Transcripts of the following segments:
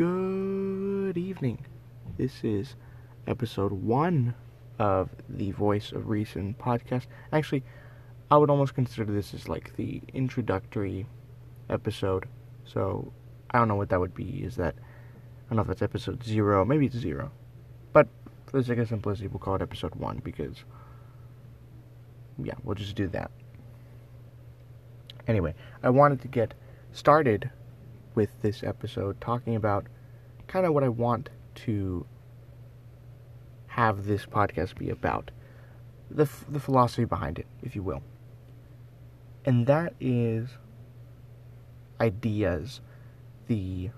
Good evening. This is episode 1 of the Voice of Reason podcast. Actually, I would almost consider this as like the introductory episode. So, I don't know what that would be. I don't know if that's episode 0. Maybe it's 0. But, for the sake of simplicity, we'll call it episode 1 because, yeah, we'll just do that. Anyway, I wanted to get started with this episode talking about kind of what I want to have this podcast be about. The philosophy behind it, if you will. And that is ideas. The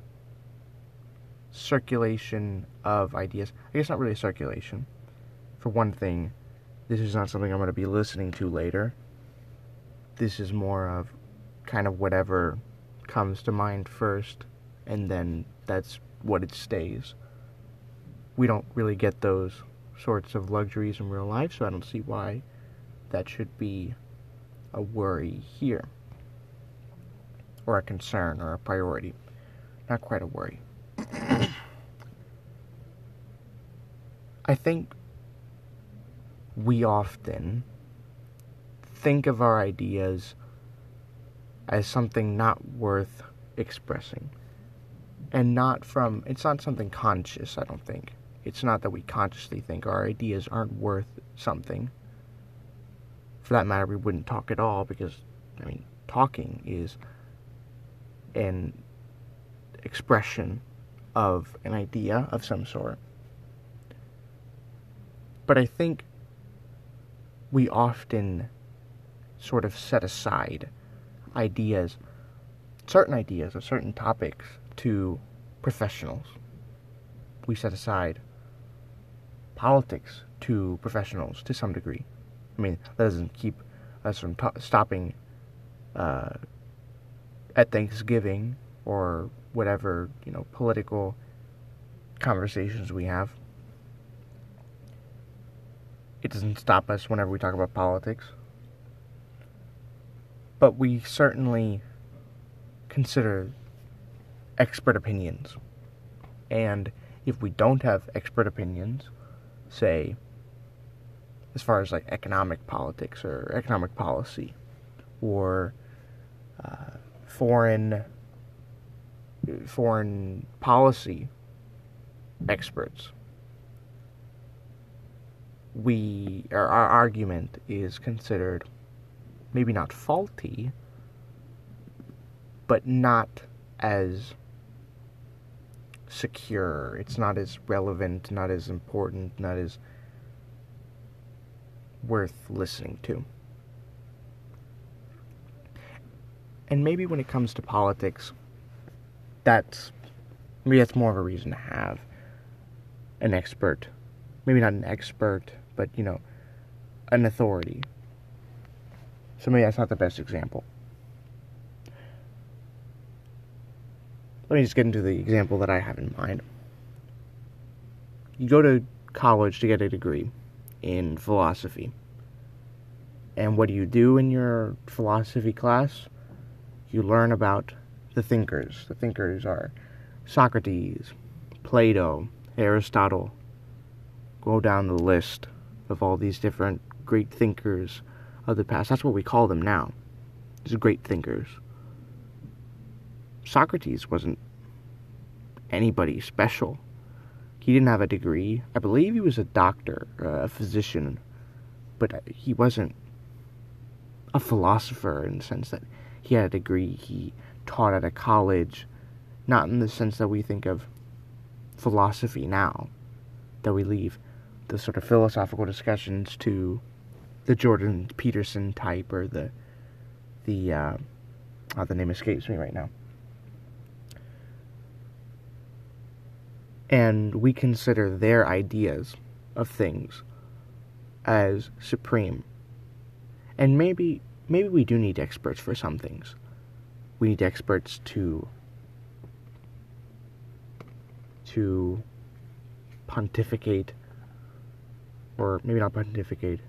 circulation of ideas. I guess not really circulation. For one thing, this is not something I'm going to be listening to later. This is more of kind of whatever comes to mind first, and then that's what it stays. We don't really get those sorts of luxuries in real life, so I don't see why that should be a worry here, or a concern, or a priority. Not quite a worry. I think we often think of our ideas as something not worth expressing. And it's not something conscious, I don't think. It's not that we consciously think our ideas aren't worth something. For that matter, we wouldn't talk at all because, talking is an expression of an idea of some sort. But I think we often sort of set aside ideas or certain topics to professionals. We set aside politics to professionals to some degree. That doesn't keep us from stopping at Thanksgiving or whatever, political conversations we have. It doesn't stop us whenever we talk about politics. But we certainly consider expert opinions. And if we don't have expert opinions, say, as far as like economic politics or economic policy, or foreign policy experts, our argument is considered maybe not faulty, but not as secure. It's not as relevant, not as important, not as worth listening to. And maybe when it comes to politics, that's more of a reason to have an expert. Maybe not an expert, but, an authority. So maybe that's not the best example. Let me just get into the example that I have in mind. You go to college to get a degree in philosophy. And what do you do in your philosophy class? You learn about the thinkers. The thinkers are Socrates, Plato, Aristotle. Go down the list of all these different great thinkers of the past. That's what we call them now. These are great thinkers. Socrates wasn't anybody special. He didn't have a degree. I believe he was a doctor, a physician, but he wasn't a philosopher in the sense that he had a degree. He taught at a college, not in the sense that we think of philosophy now, that we leave the sort of philosophical discussions to the Jordan Peterson type, or the name escapes me right now. And we consider their ideas of things as supreme. And maybe we do need experts for some things. We need experts to pontificate, or maybe not pontificate,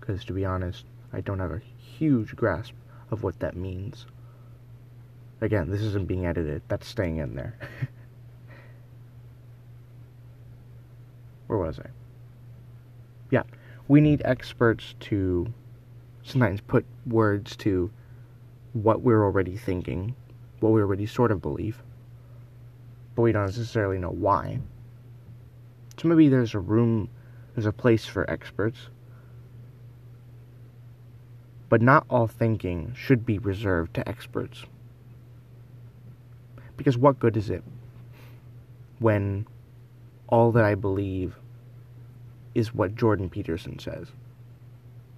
because to be honest, I don't have a huge grasp of what that means. Again, this isn't being edited. That's staying in there. Where was I? Yeah. We need experts to sometimes put words to what we're already thinking, what we already sort of believe, but we don't necessarily know why. So maybe there's a room, there's a place for experts, but not all thinking should be reserved to experts. Because what good is it when all that I believe is what Jordan Peterson says,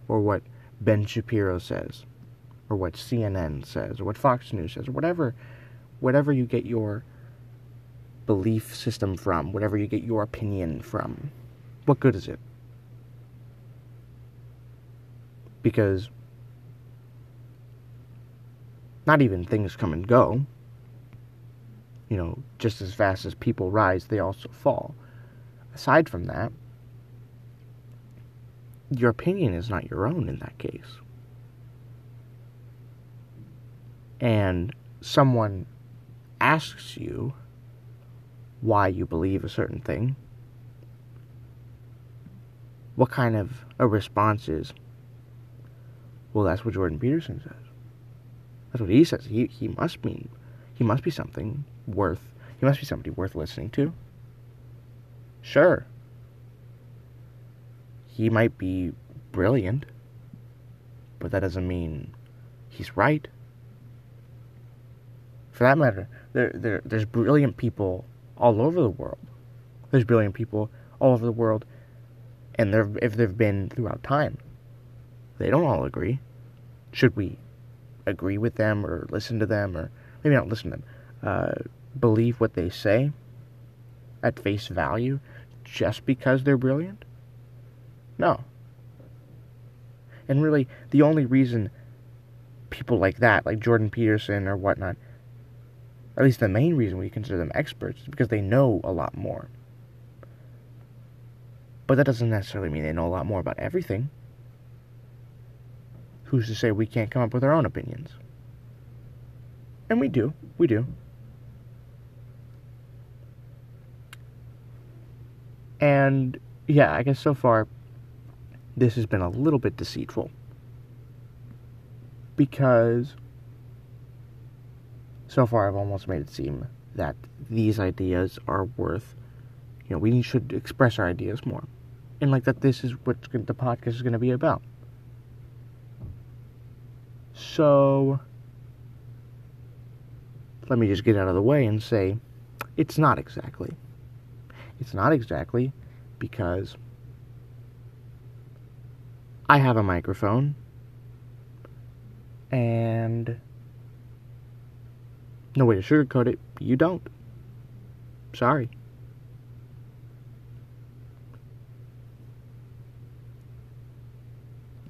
or what Ben Shapiro says, or what CNN says, or what Fox News says, or whatever you get your belief system from, whatever you get your opinion from, what good is it? Because not even things come and go. You know, just as fast as people rise, they also fall. Aside from that, your opinion is not your own in that case. And someone asks you why you believe a certain thing, what kind of a response is, well, that's what Jordan Peterson says. That's what he says. He must be somebody worth listening to. Sure. He might be brilliant, but that doesn't mean he's right. For that matter, there's brilliant people all over the world. There's brilliant people all over the world, and they've been throughout time. They don't all agree. Should we agree with them or listen to them, or maybe not listen to them, believe what they say at face value just because they're brilliant? No. And really, the only reason people like that, like Jordan Peterson or whatnot, at least the main reason we consider them experts, is because they know a lot more. But that doesn't necessarily mean they know a lot more about everything. Who's to say we can't come up with our own opinions? And we do. And, yeah, I guess so far, this has been a little bit deceitful, because so far I've almost made it seem that these ideas are worth, we should express our ideas more, and that this is what the podcast is going to be about. So let me just get out of the way and say it's not exactly, because I have a microphone, and no way to sugarcoat it, you don't. Sorry.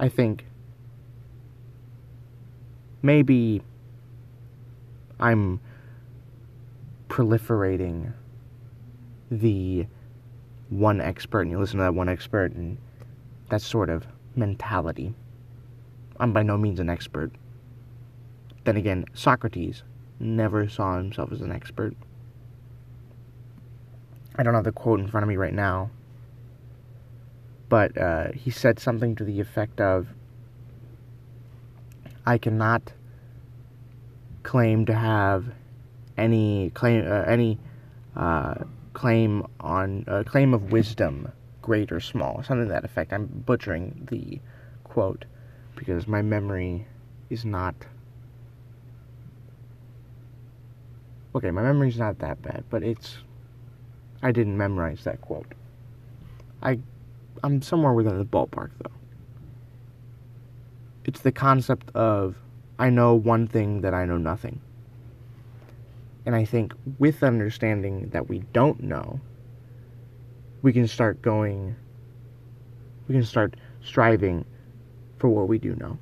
I think maybe I'm proliferating the one expert, and you listen to that one expert, and that sort of mentality. I'm by no means an expert. Then again, Socrates never saw himself as an expert. I don't have the quote in front of me right now, but he said something to the effect of, I cannot claim to have claim of wisdom, great or small, something to that effect. I'm butchering the quote because my memory is not... Okay, my memory's not that bad, but it's... I didn't memorize that quote. I'm somewhere within the ballpark, though. It's the concept of, I know one thing that I know nothing. And I think with understanding that we don't know, we can start striving for what we do know.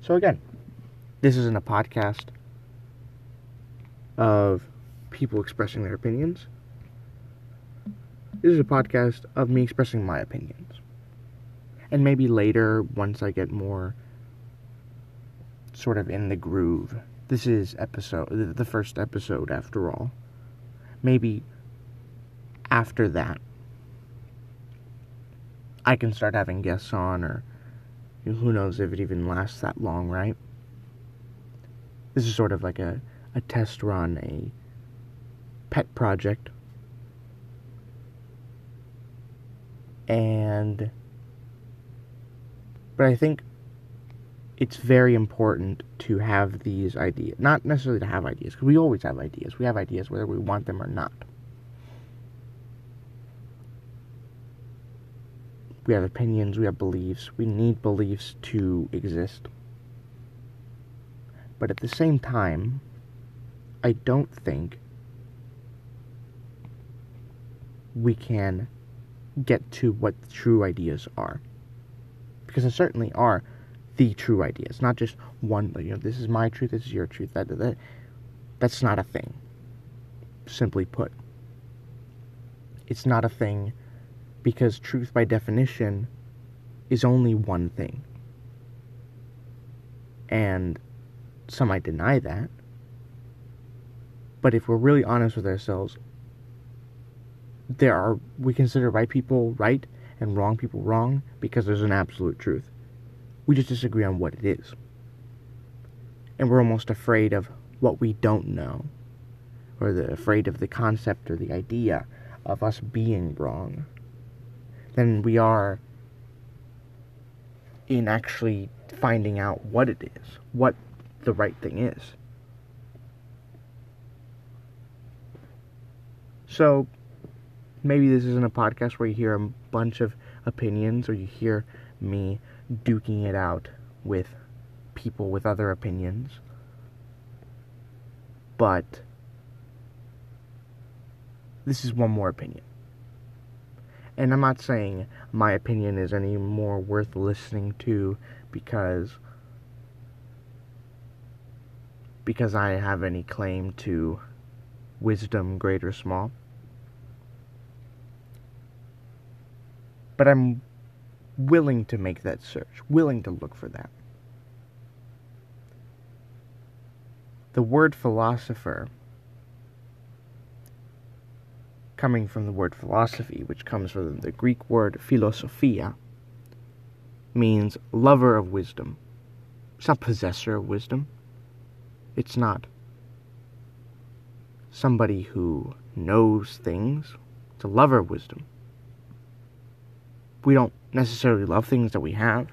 So again, this isn't a podcast of people expressing their opinions. This is a podcast of me expressing my opinions. And maybe later, once I get more sort of in the groove, this is the first episode after all. Maybe after that, I can start having guests on, or who knows if it even lasts that long, right? This is sort of like a test run, a pet project. But I think it's very important to have these ideas. Not necessarily to have ideas, because we always have ideas. We have ideas whether we want them or not. We have opinions, we have beliefs. We need beliefs to exist. But at the same time, I don't think we can get to what true ideas are. Because there certainly are the true ideas, not just one, but, this is my truth, this is your truth, that's not a thing, simply put. It's not a thing because truth, by definition, is only one thing. And some might deny that, but if we're really honest with ourselves, we consider right people right and wrong people wrong because there's an absolute truth. We just disagree on what it is. And we're almost afraid of what we don't know, or afraid of the concept or the idea of us being wrong, than we are in actually finding out what it is, what the right thing is. So maybe this isn't a podcast where you hear a bunch of opinions, or you hear me duking it out with people with other opinions, but this is one more opinion. And I'm not saying my opinion is any more worth listening to because I have any claim to wisdom, great or small. But I'm willing to make that search, willing to look for that. The word philosopher, coming from the word philosophy, which comes from the Greek word philosophia, means lover of wisdom. It's not possessor of wisdom. It's not somebody who knows things. It's a lover of wisdom. We don't necessarily love things that we have.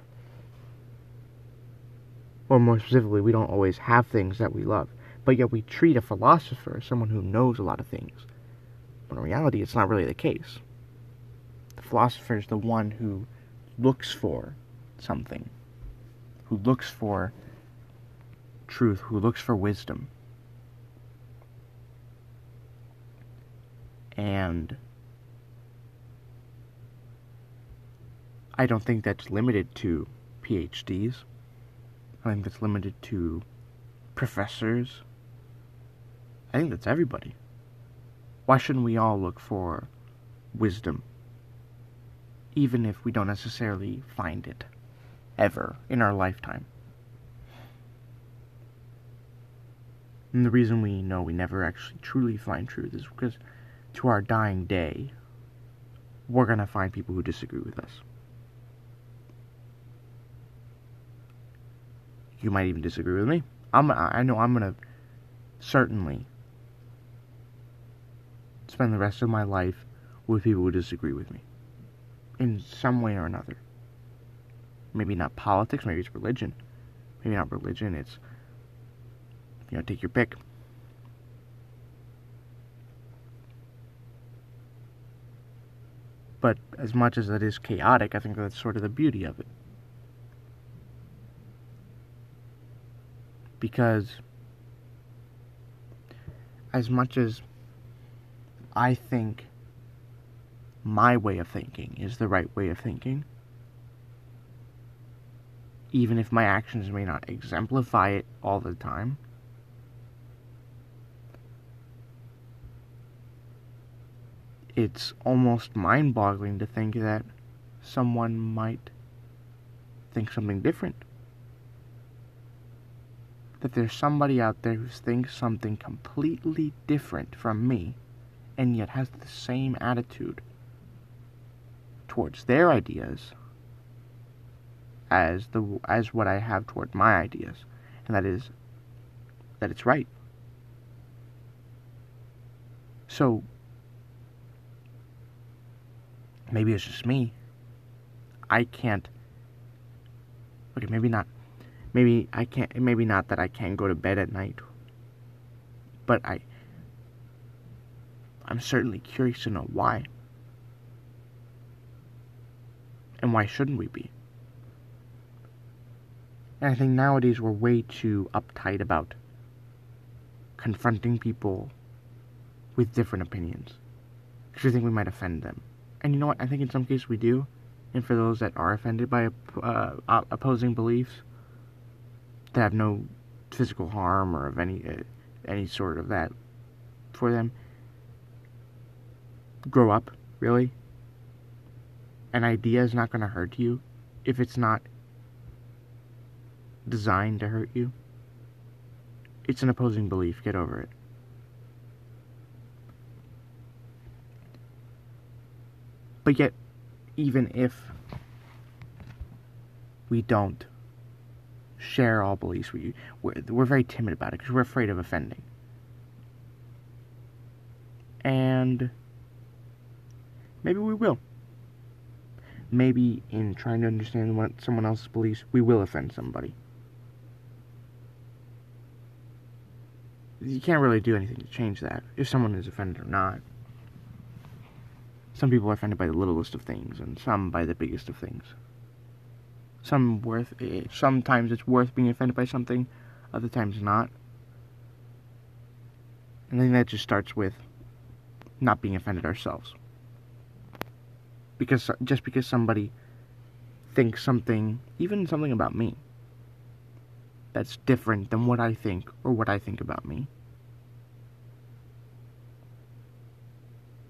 Or more specifically, we don't always have things that we love. But yet we treat a philosopher as someone who knows a lot of things. But in reality, it's not really the case. The philosopher is the one who looks for something, who looks for truth, who looks for wisdom. And I don't think that's limited to PhDs. I think that's limited to professors. I think that's everybody. Why shouldn't we all look for wisdom, even if we don't necessarily find it ever in our lifetime? And the reason we know we never actually truly find truth is because to our dying day, we're going to find people who disagree with us. You might even disagree with me. I know I'm going to certainly spend the rest of my life with people who disagree with me in some way or another. Maybe not politics. Maybe it's religion. Maybe not religion. It's, take your pick. But as much as that is chaotic, I think that's sort of the beauty of it. Because as much as I think my way of thinking is the right way of thinking, even if my actions may not exemplify it all the time, it's almost mind-boggling to think that someone might think something different. That there's somebody out there who thinks something completely different from me, and yet has the same attitude towards their ideas as what I have toward my ideas, and that is that it's right. So maybe it's just me. I can't. Okay, maybe not. Maybe I can't. Maybe not that I can't go to bed at night. But I'm certainly curious to know why. And why shouldn't we be? And I think nowadays we're way too uptight about confronting people with different opinions, because we think we might offend them. And you know what? I think in some cases we do. And for those that are offended by opposing beliefs that have no physical harm or of any sort of that for them, grow up, really. An idea is not going to hurt you if it's not designed to hurt you. It's an opposing belief. Get over it. But yet, even if we don't share all beliefs with you, we're very timid about it because we're afraid of offending. And maybe we will. Maybe in trying to understand what someone else's beliefs, we will offend somebody. You can't really do anything to change that, if someone is offended or not. Some people are offended by the littlest of things, and some by the biggest of things. Sometimes it's worth being offended by something, other times not. And I think that just starts with not being offended ourselves. Because just because somebody thinks something, even something about me, that's different than what I think or what I think about me,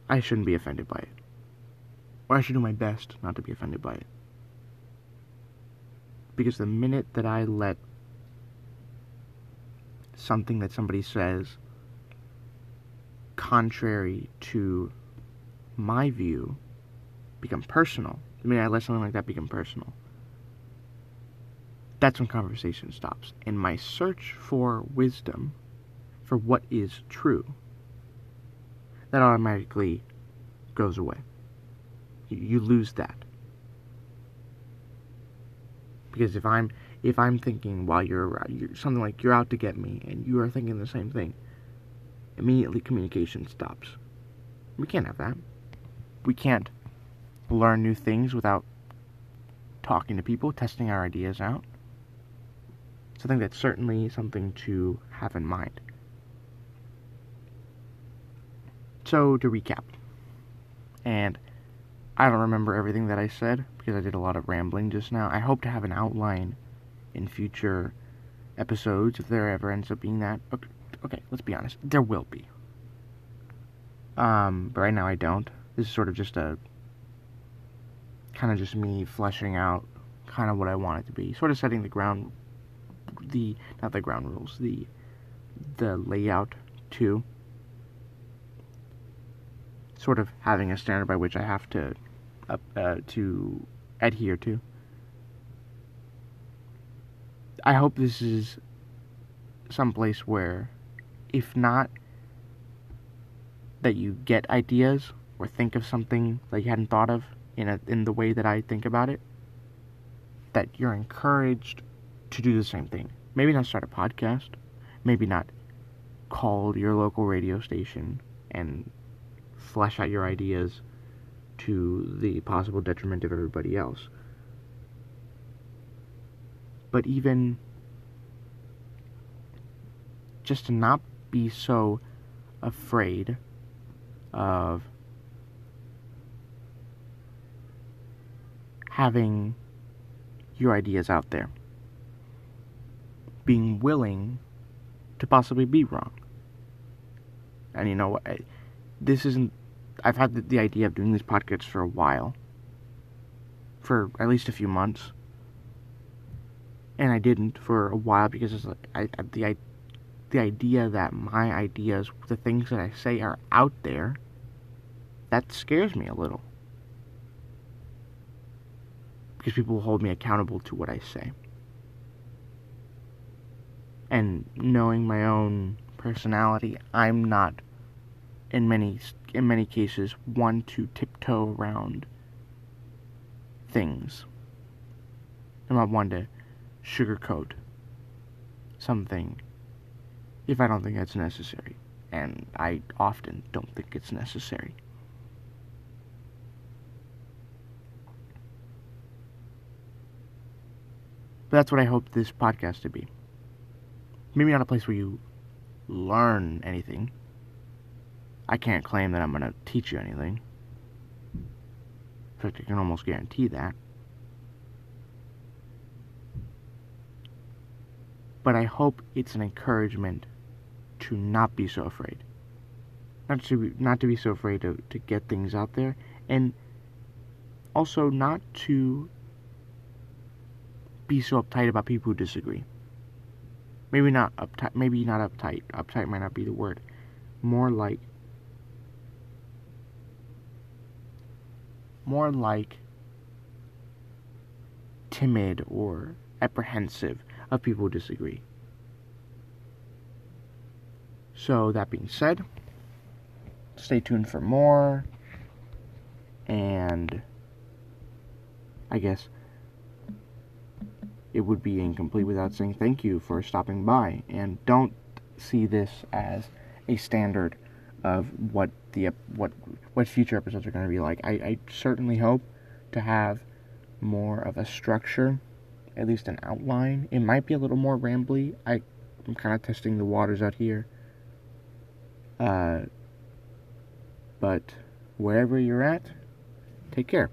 I shouldn't be offended by it. Or I should do my best not to be offended by it. Because the minute that I let something that somebody says contrary to my view become personal, the minute I let something like that become personal, that's when conversation stops. And my search for wisdom, for what is true, that automatically goes away. You lose that. Because if I'm thinking while you're something like you're out to get me and you are thinking the same thing, immediately communication stops. We can't have that. We can't learn new things without talking to people, testing our ideas out. So I think that's certainly something to have in mind. So, to recap, and I don't remember everything that I said because I did a lot of rambling just now. I hope to have an outline in future episodes if there ever ends up being that. Okay, let's be honest. There will be. But right now I don't. This is sort of just just me fleshing out kind of what I want it to be. Sort of setting the layout too. Sort of having a standard by which I have to adhere to. I hope this is someplace where, if not that you get ideas or think of something that you hadn't thought of in the way that I think about it, that you're encouraged to do the same thing. Maybe not start a podcast. Maybe not call your local radio station and flesh out your ideas to the possible detriment of everybody else. But even just to not be so afraid of having your ideas out there. Being willing to possibly be wrong. And you know what? I've had the idea of doing these podcasts for a while, for at least a few months, and I didn't for a while because it's like the idea that my ideas, the things that I say are out there, that scares me a little. because people will hold me accountable to what I say. And knowing my own personality, I'm not, in many cases, one to tiptoe around things. I'm not one to sugarcoat something if I don't think that's necessary. And I often don't think it's necessary. But that's what I hope this podcast to be. Maybe not a place where you learn anything. I can't claim that I'm going to teach you anything. In fact, I can almost guarantee that. But I hope it's an encouragement to not be so afraid. Not to be so afraid to get things out there. And also not to be so uptight about people who disagree. Maybe not uptight. Uptight might not be the word. More like timid or apprehensive of people who disagree. So that being said, stay tuned for more. And I guess it would be incomplete without saying thank you for stopping by. And don't see this as a standard of what future episodes are going to be like. I certainly hope to have more of a structure, at least an outline. It might be a little more rambly. I'm kind of testing the waters out here. But wherever you're at, take care.